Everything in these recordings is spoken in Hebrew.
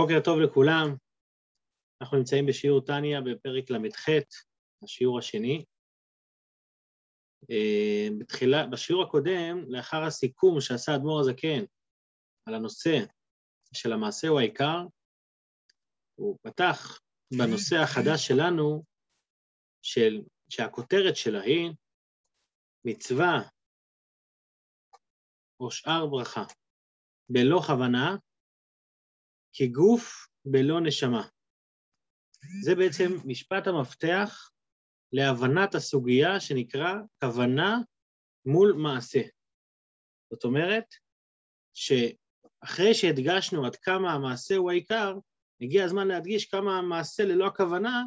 בוקר טוב לכולם, אנחנו נמצאים בשיעור תניה בפרק ל"ח, השיעור השני. בשיעור הקודם, לאחר הסיכום שעשה אדמו"ר הזקן על הנושא של המעשה הוא העיקר, הוא פתח בנושא החדש שלנו, שהכותרת שלה היא מצווה או שאר ברכה, בלא כוונה, כגוף בלא נשמה. זה בעצם משפט המפתח להבנת הסוגיה שנקרא כוונה מול מעשה. זאת אומרת, שאחרי שהדגשנו עד כמה המעשה הוא העיקר, הגיע הזמן להדגיש כמה המעשה ללא הכוונה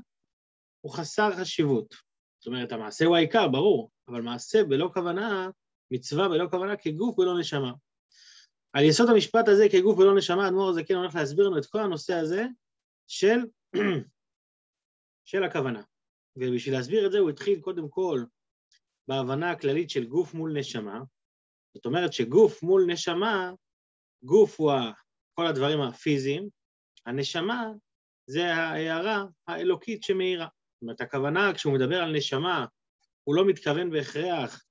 הוא חסר חשיבות. זאת אומרת, המעשה הוא העיקר, ברור, אבל מעשה בלא כוונה, מצווה בלא כוונה כגוף בלא נשמה. על יסוד המשפט הזה, כגוף ולא נשמה, אדמו"ר הזקן הולך להסביר לנו את כל הנושא הזה של הכוונה. ובשביל להסביר את זה, הוא התחיל קודם כל בהבנה הכללית של גוף מול נשמה. זאת אומרת שגוף מול נשמה, גוף הוא כל הדברים הפיזיים, הנשמה זה ההערה האלוקית שמאירה. זאת אומרת, הכוונה, כשהוא מדבר על נשמה, הוא לא מתכוון בהכרח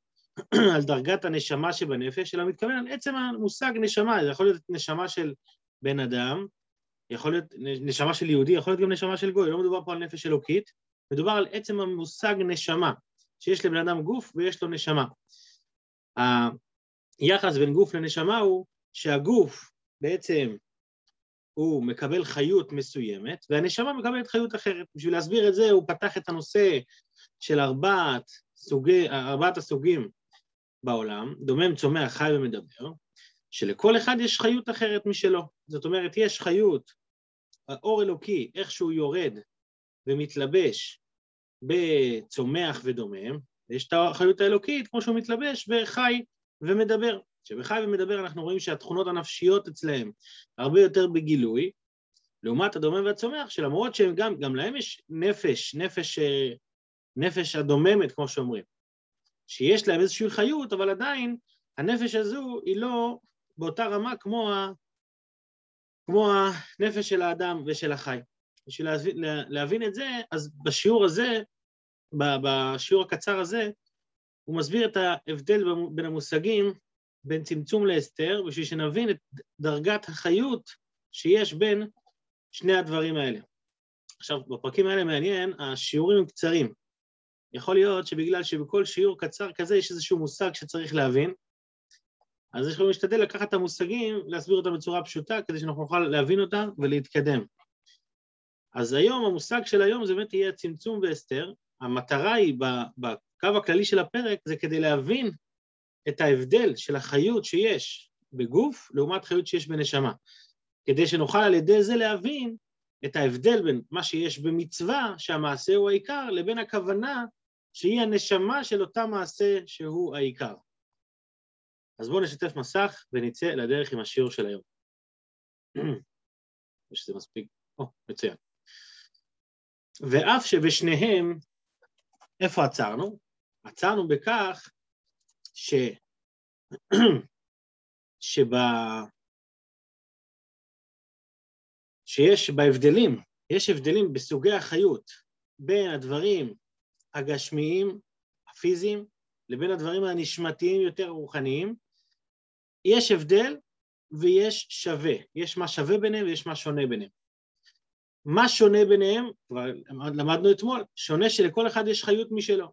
על דרגת הנשמה שבנפש, אלא מתכוון על עצם המושג נשמה. זה יכול להיות נשמה של בן אדם, יכול להיות נשמה של יהודי, יכול להיות גם נשמה של גוי. לא מדובר פה על נפש אלוקית, מדובר על עצם המושג נשמה, שיש לבן אדם גוף ויש לו נשמה. היחס בין גוף לנשמה הוא שהגוף בעצם הוא מקבל חיות מסוימת, והנשמה מקבלת חיות אחרת. בשביל להסביר את זה, הוא פתח את הנושא של ארבעת הסוגים בעולם, דומם, צומח, חי ומדבר, שלכל אחד יש חיות אחרת משלו. זאת אומרת, יש חיות, האור אלוקי, איך שהוא יורד ומתלבש בצומח ודומם, ויש את החיות האלוקית, כמו שהוא מתלבש בחי ומדבר. שבחי ומדבר אנחנו רואים שהתכונות הנפשיות אצלהם הרבה יותר בגילוי, לעומת הדומם והצומח, שלמרות שהם גם להם יש נפש הדוממת, כמו שאומרים, שיש להם איזושהי חיות, אבל עדיין הנפש הזו היא לא באותה רמה כמו הנפש של האדם ושל החי. בשביל להבין את זה, אז בשיעור הקצר הזה, הוא מסביר את ההבדל בין המושגים, בין צמצום להסתר, בשביל שנבין את דרגת החיות שיש בין שני הדברים האלה. עכשיו, בפרקים האלה מעניין, השיעורים הם קצרים. יכול להיות שבגלל שבכל שיעור קצר כזה יש איזשהו מושג שצריך להבין, אז אנחנו משתדל לקחת את המושגים, להסביר אותם בצורה פשוטה, כדי שאנחנו נוכל להבין אותם ולהתקדם. אז היום, המושג של היום זה באמת יהיה צמצום והסתר. המטרה היא, בקו הכללי של הפרק, זה כדי להבין את ההבדל של החיות שיש בגוף, לעומת חיות שיש בנשמה. כדי שנוכל על ידי זה להבין את ההבדל בין מה שיש במצווה, שהמעשה הוא העיקר, לבין הכוונה שהיא הנשמה של אותה מעשה שהוא העיקר. אז בואו נשתף מסך ונצא לדרך עם השיעור של היום. ושזה מספיק. מצוין. ואף שבשניהם, איפה עצרנו? עצרנו בכך שיש בהבדלים, יש הבדלים בסוגי החיות, בין הדברים הגשמיים, הפיזיים, לבין הדברים הנשמתיים יותר רוחניים, יש הבדל ויש שווה, יש מה שווה ביניהם ויש מה שונה ביניהם. מה שונה ביניהם, כבר למדנו אתמול, שונה שלכל אחד יש חיות משלו.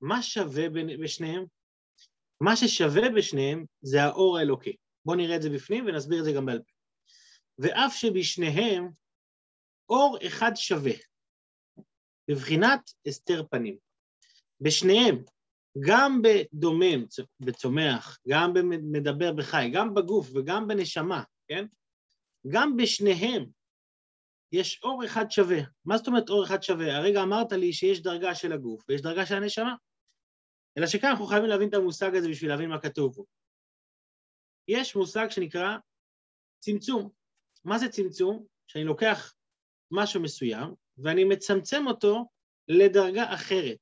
מה שווה בשניהם? מה ששווה בשניהם זה האור האלוקי. בואו נראה את זה בפנים ונסביר את זה גם בעל פה. ואף שבשניהם אור אחד שווה, בבחינת הסתר פנים. בשניהם, גם בדומם, בצומח, גם במדבר בחי, גם בגוף וגם בנשמה, כן? גם בשניהם יש אור אחד שווה. מה זאת אומרת אור אחד שווה? הרגע אמרת לי שיש דרגה של הגוף ויש דרגה של הנשמה. אלא שכאן אנחנו חייבים להבין את המושג הזה בשביל להבין מה כתוב פה. יש מושג שנקרא צמצום. מה זה צמצום? שאני לוקח משהו מסוים, ואני מצמצם אותו לדרגה אחרת.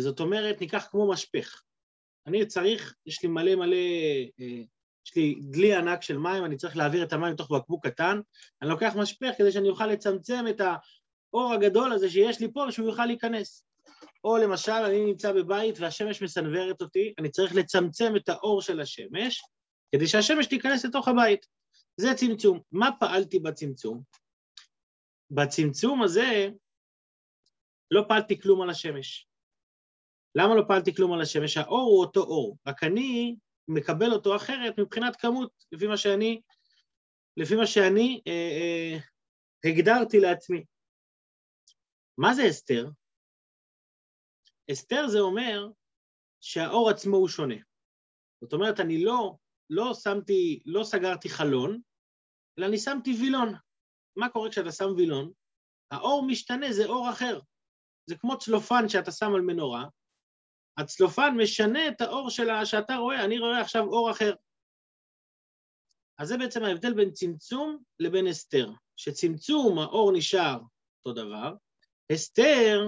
זאת אומרת, ניקח כמו משפך. אני צריך, יש לי מלא יש לי דלי ענק של מים, אני צריך להעביר את המים לתוך בקבוק קטן, אני לוקח משפך כדי שאני אוכל לצמצם את האור הגדול הזה שיש לי פה, ושהוא יוכל להיכנס. או למשל, אני נמצא בבית והשמש מסנוורת אותי, אני צריך לצמצם את האור של השמש, כדי שהשמש תיכנס לתוך הבית. זה צמצום. מה פעלתי בצמצום? בצמצום הזה לא פעלתי כלום על השמש. למה לא פעלתי כלום על השמש? האור הוא אותו אור, רק אני מקבל אותו אחרת מבחינת כמות, לפי מה שאני הגדרתי לעצמי. מה זה אסתר? אסתר זה אומר שהאור עצמו הוא שונה. זאת אומרת, אני לא סגרתי חלון, אלא אני שמתי וילון. מה קורה כשאתה שם וילון? האור משתנה, זה אור אחר. זה כמו צלופן שאתה שם על מנורה, הצלופן משנה את האור שלה שאתה רואה, אני רואה עכשיו אור אחר. אז זה בעצם ההבדל בין צמצום לבין הסתר, שצמצום האור נשאר אותו דבר, הסתר,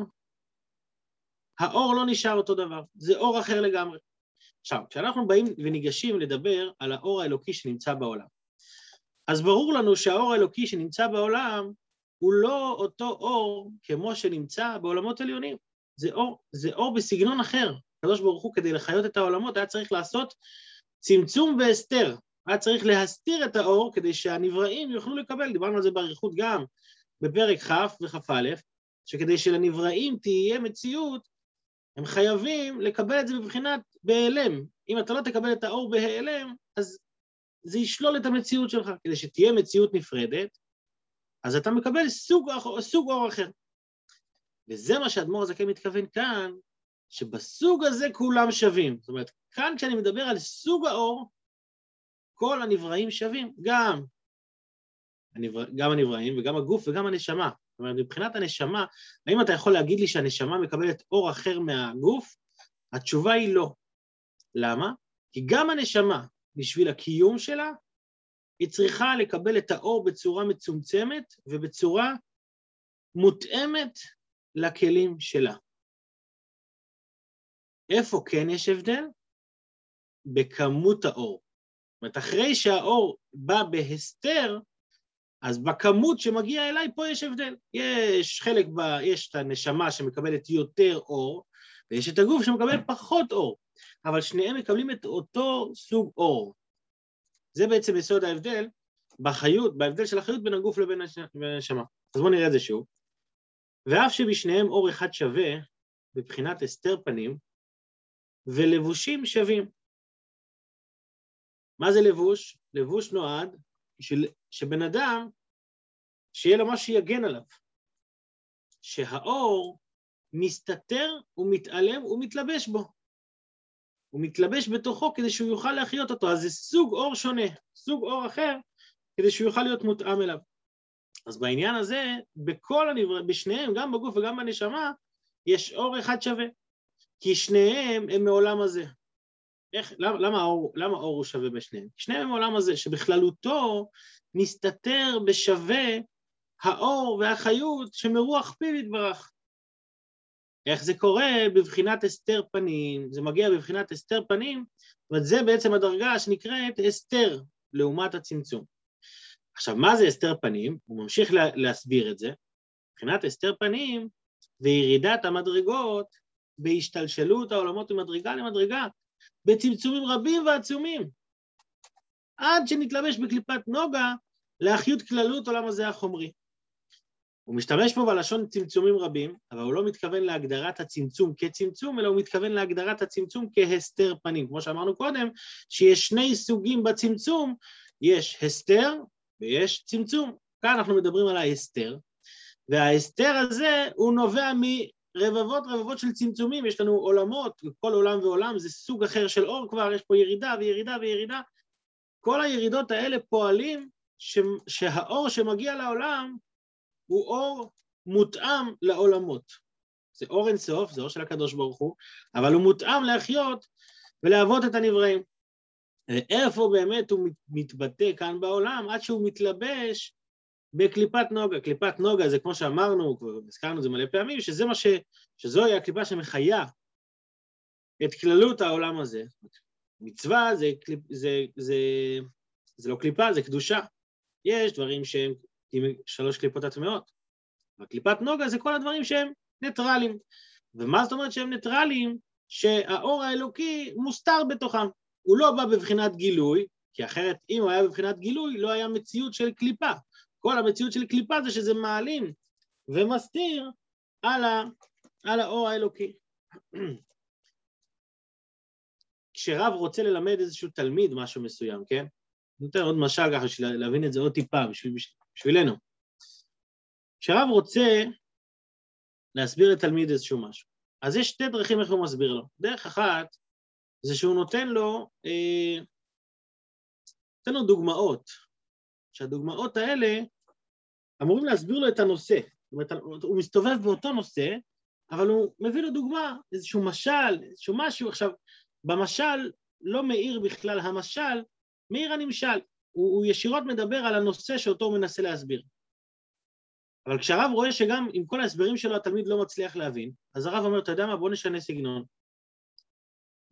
האור לא נשאר אותו דבר, זה אור אחר לגמרי. עכשיו, כשאנחנו באים וניגשים לדבר על האור האלוקי שנמצא בעולם, אז ברור לנו שהאור האלוקי שנמצא בעולם, הוא לא אותו אור כמו שנמצא בעולמות עליונים. זה אור בסגנון אחר. הקדוש ברוך הוא, כדי לחיות את העולמות, היה צריך לעשות צמצום והסתר. היה צריך להסתיר את האור כדי שהנבראים יוכלו לקבל. דיברנו על זה בעריכות גם בפרק ח' וח' שכדי שלנבראים תהיה מציאות, הם חייבים לקבל את זה בבחינת בהיעלם. אם אתה לא תקבל את האור בהיעלם, אז זה ישלול את המציאות שלך. כדי שתהיה מציאות נפרדת, אז אתה מקבל סוג אור אחר. וזה מה שהאדמו"ר הזקן מתכוון כאן, שבסוג הזה כולם שווים. זאת אומרת, כאן כשאני מדבר על סוג האור, כל הנבראים שווים, גם הנבראים וגם הגוף וגם הנשמה. זאת אומרת, מבחינת הנשמה, האם אתה יכול להגיד לי שהנשמה מקבלת אור אחר מהגוף? התשובה היא לא. למה? כי גם הנשמה, בשביל הקיום שלה, היא צריכה לקבל את האור בצורה מצומצמת ובצורה מותאמת לכלים שלה. איפה כן יש הבדל? בכמות האור. זאת אומרת, אחרי שהאור בא בהסתר, אז בכמות שמגיע אליי, פה יש הבדל. יש את הנשמה שמקבלת יותר אור, ויש את הגוף שמקבל פחות אור, אבל שניהם מקבלים את אותו סוג אור. זה בעצם יסוד ההבדל בחיות, בהבדל של החיות בין הגוף לבין הנשמה. אז בואו נראה את זה שוב. ואף שבשניהם אור אחד שווה, בבחינת הסתר פנים, ולבושים שווים. מה זה לבוש? לבוש נועד שבן אדם, שיהיה לו מה שיגן עליו. שהאור מסתתר ומתעלם ומתלבש בו. הוא מתלבש בתוכו כדי שהוא יוכל להחיות אותו, אז זה סוג אור שונה, סוג אור אחר, כדי שהוא יוכל להיות מותאם אליו. אז בעניין הזה, בשניהם, גם בגוף וגם בנשמה, יש אור אחד שווה, כי שניהם הם מעולם הזה. למה האור הוא שווה בשניהם? שניהם הם מעולם הזה, שבכללותו נסתתר בשווה האור והחיות שמרוח פיו יתברך. איך זה קורה? בבחינת הסתר פנים, זה מגיע בבחינת הסתר פנים, וזה בעצם הדרגה שנקראת הסתר, לעומת הצמצום. עכשיו, מה זה הסתר פנים? הוא ממשיך להסביר את זה. מבחינת הסתר פנים, וירידת המדרגות, בהשתלשלות העולמות ממדרגה למדרגה, בצמצומים רבים ועצומים, עד שנתלבש בקליפת נוגה, להחיות כללות עולם הזה החומרי. הוא משתמש פה בלשון צמצומים רבים, אבל הוא לא מתכוון להגדרת הצמצום כצמצום, אלא הוא מתכוון להגדרת הצמצום כהסתר פנים. כמו שאמרנו קודם, שיש שני סוגים בצמצום, יש הסתר ויש צמצום. כאן אנחנו מדברים על ההסתר, וההסתר הזה הוא נובע מרבבות של צמצומים, יש לנו עולמות, כל עולם ועולם זה סוג אחר של אור כבר, יש פה ירידה וירידה וירידה, כל הירידות האלה פועלים שהאור שמגיע לעולם, הוא אור מותאם לעולמות. זה אור אין סוף, זה אור של הקדוש ברוך הוא, אבל הוא מותאם להחיות ולהוות את הנבראים. איפה באמת הוא מתבטא כאן בעולם, עד שהוא מתלבש בקליפת נוגה. קליפת נוגה זה כמו שאמרנו, הזכרנו את זה מלא פעמים, שזוהי הקליפה שמחיה את כללות העולם הזה. מצווה זה, זה לא קליפה, זה קדושה. יש דברים שהם עם שלוש קליפות הטמעות. הקליפת נוגה זה כל הדברים שהם ניטרליים. ומה זאת אומרת שהם ניטרליים? שהאור האלוקי מוסתר בתוכם. הוא לא בא בבחינת גילוי, כי אחרת אם הוא היה בבחינת גילוי, לא היה מציאות של קליפה. כל המציאות של קליפה זה שזה מעלים ומסתיר על האור האלוקי. כשרב רוצה ללמד איזשהו תלמיד משהו מסוים, כן? נותן עוד משל ככה, בשביל להבין את זה עוד טיפה, בשבילנו. כשרב רוצה להסביר לתלמיד איזשהו משהו, אז יש שתי דרכים איך הוא מסביר לו. דרך אחת, זה שהוא נותן לו, דוגמאות, שהדוגמאות האלה אמורים להסביר לו את הנושא. זאת אומרת, הוא מסתובב באותו נושא, אבל הוא מביא לו דוגמה, איזשהו משל, איזשהו משהו. עכשיו, במשל לא מאיר בכלל המשל, מאיר הנמשל. הוא ישירות מדבר על הנושא שאותו הוא מנסה להסביר. אבל כשהרב רואה שגם עם כל ההסברים שלו התלמיד לא מצליח להבין, אז הרב אומר, אתה יודע מה, בוא נשנה סגנון.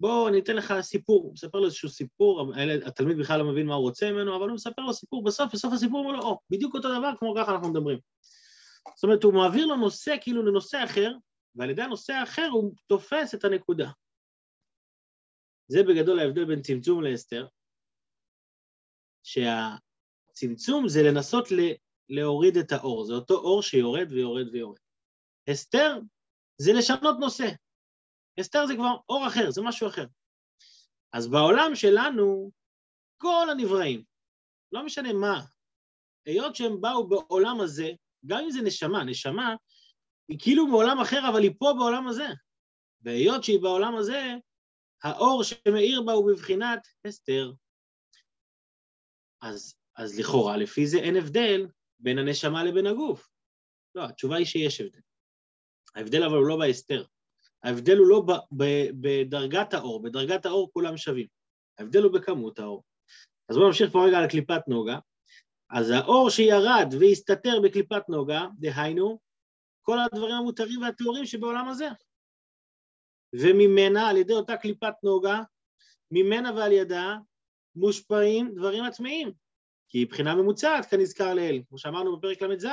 בוא ניתן לך סיפור, הוא מספר לו איזשהו סיפור, התלמיד בכלל לא מבין מה הוא רוצה ממנו, אבל הוא מספר לו סיפור, בסוף הסיפור אומר לו, או, בדיוק אותו דבר כמו ככה אנחנו מדברים. זאת אומרת, הוא מעביר לו נושא כאילו לנושא אחר, ועל ידי הנושא האחר הוא תופס את הנקודה. זה בגדול ההבדל בין צמצום להסתר, שהצמצום זה לנסות להוריד את האור, זה אותו אור שיורד ויורד ויורד. הסתר זה לשנות נושא, הסתר זה כבר אור אחר, זה משהו אחר. אז בעולם שלנו, כל הנבראים, לא משנה מה, היות שהם באו בעולם הזה, גם אם זה נשמה, נשמה היא כאילו בעולם אחר, אבל היא פה בעולם הזה, והיות שהיא בעולם הזה, האור שמאיר בה הוא בבחינת הסתר. אז לכאורה, לפי זה אין הבדל בין הנשמה לבין הגוף. לא, התשובה היא שיש הבדל. ההבדל אבל הוא לא בהסתר. ההבדל הוא לא בדרגת האור. בדרגת האור כולם שווים. ההבדל הוא בכמות האור. אז בואו נמשיך פה רגע על קליפת נוגה. אז האור שירד והסתתר בקליפת נוגה, דהיינו, כל הדברים המותרים והתיאורים שבעולם הזה. וממנה, על ידי אותה קליפת נוגה, ממנה ועל ידה, מושפעים דברים עצמאיים, כי היא בחינה ממוצעת, כנזכר לאל, כמו שאמרנו בפרק ל"ז,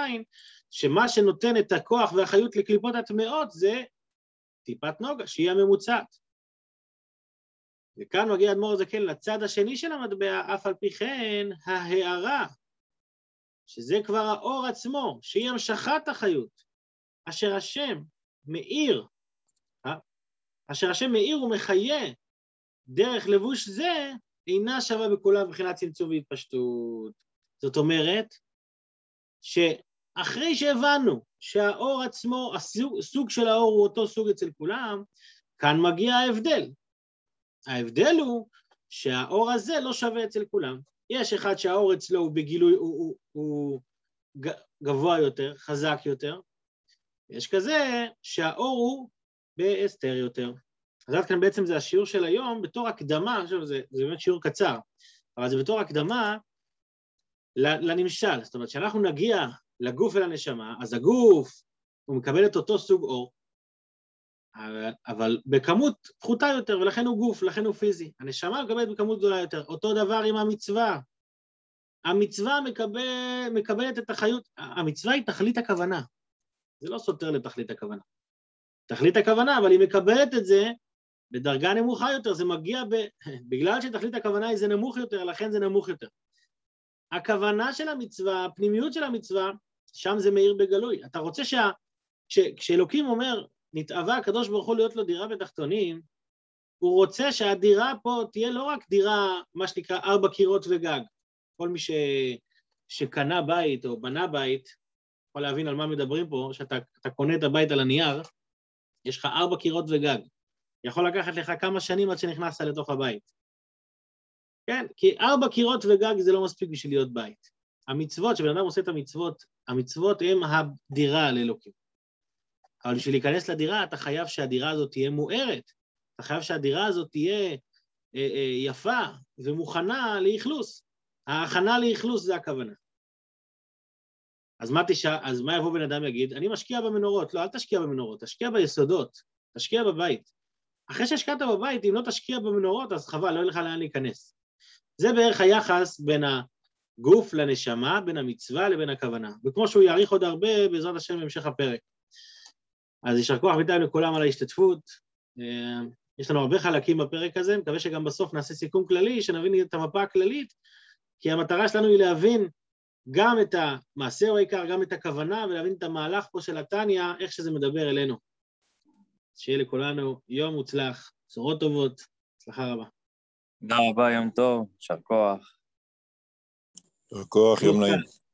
שמה שנותן את הכוח והחיות לקליפות הטמעות זה טיפת נוגה, שהיא הממוצעת. וכאן מגיע אדמו"ר הזקן לצד השני של המטבע, אף על פי כן ההארה, שזה כבר האור עצמו, שהיא המשכת החיות, אשר השם מאיר, ומחיה דרך לבוש זה, אינה שווה בכולה מבחינת צמצום והתפשטות. זאת אומרת, שאחרי שהבנו שהאור עצמו, הסוג של האור הוא אותו סוג אצל כולם, כאן מגיע ההבדל. ההבדל הוא שהאור הזה לא שווה אצל כולם. יש אחד שהאור אצלו הוא בגילוי, הוא גבוה יותר, חזק יותר. יש כזה שהאור הוא בהסתר יותר. אז עד כאן בעצם זה השיעור של היום, בתור הקדמה, זה באמת שיעור קצר, אבל זה בתור הקדמה לנמשל, זאת אומרת, כשאנחנו נגיע לגוף ולנשמה, אז הגוף הוא מקבל את אותו סוג אור, אבל בכמות פחותה יותר, ולכן הוא גוף, לכן הוא פיזי, הנשמה מקבלת בכמות גדולה יותר, אותו דבר עם המצווה, המצווה מקבלת את החיות, המצווה היא תכלית הכוונה, זה לא סותר לתכלית הכוונה, תכלית הכוונה, אבל היא מקבלת את זה, בדרגה נמוכה יותר, זה מגיע בגלל שתכלית הכוונה היא זה נמוך יותר, לכן זה נמוך יותר. הכוונה של המצווה, הפנימיות של המצווה, שם זה מאיר בגלוי. אתה רוצה כשאלוקים אומר, נתאווה הקדוש ברוך הוא להיות לו דירה בתחתונים, הוא רוצה שהדירה פה תהיה לא רק דירה, מה שנקרא, 4 קירות וגג. כל מי שקנה בית או בנה בית, יכול להבין על מה מדברים פה, שאתה קונה את הבית על הנייר, יש לך 4 קירות וגג, יכול לקחת לך כמה שנים עד שנכנסת לתוך הבית. כן, כי 4 קירות וגג זה לא מספיק בשביל להיות בית. המצוות, שבן אדם עושה את המצוות, המצוות הן הדירה לאלוקים. אבל בשביל להיכנס לדירה, אתה חייב שהדירה הזאת תהיה מוארת, אתה חייב שהדירה הזאת תהיה יפה ומוכנה לאכלוס. ההכנה לאכלוס זה הכוונה. אז מה יבוא בן אדם יגיד? אני משקיע במנורות. לא, אל תשקיע במנורות, תשקיע ביסודות, תשקיע בבית. אחרי שהשקעת בבית, אם לא תשקיע במנורות, אז חבל, לא יהיה לך לאן להיכנס. זה בערך היחס בין הגוף לנשמה, בין המצווה לבין הכוונה. וכמו שהוא יעריך עוד הרבה, בעזרת השם, בהמשך הפרק. אז יישר כוח בינתיים לכולם על ההשתתפות. יש לנו הרבה חלקים בפרק הזה, מקווה שגם בסוף נעשה סיכום כללי, שנבין את המפה הכללית, כי המטרה שלנו היא להבין גם את המעשה או העיקר, גם את הכוונה, ולהבין את המהלך פה של התניה, איך שזה מדבר אלינו. שיהיה לכולנו יום מוצלח, בשורות טובות, הצלחה רבה. תודה רבה, יום טוב, יישר כוח. יישר כוח, יום נעים.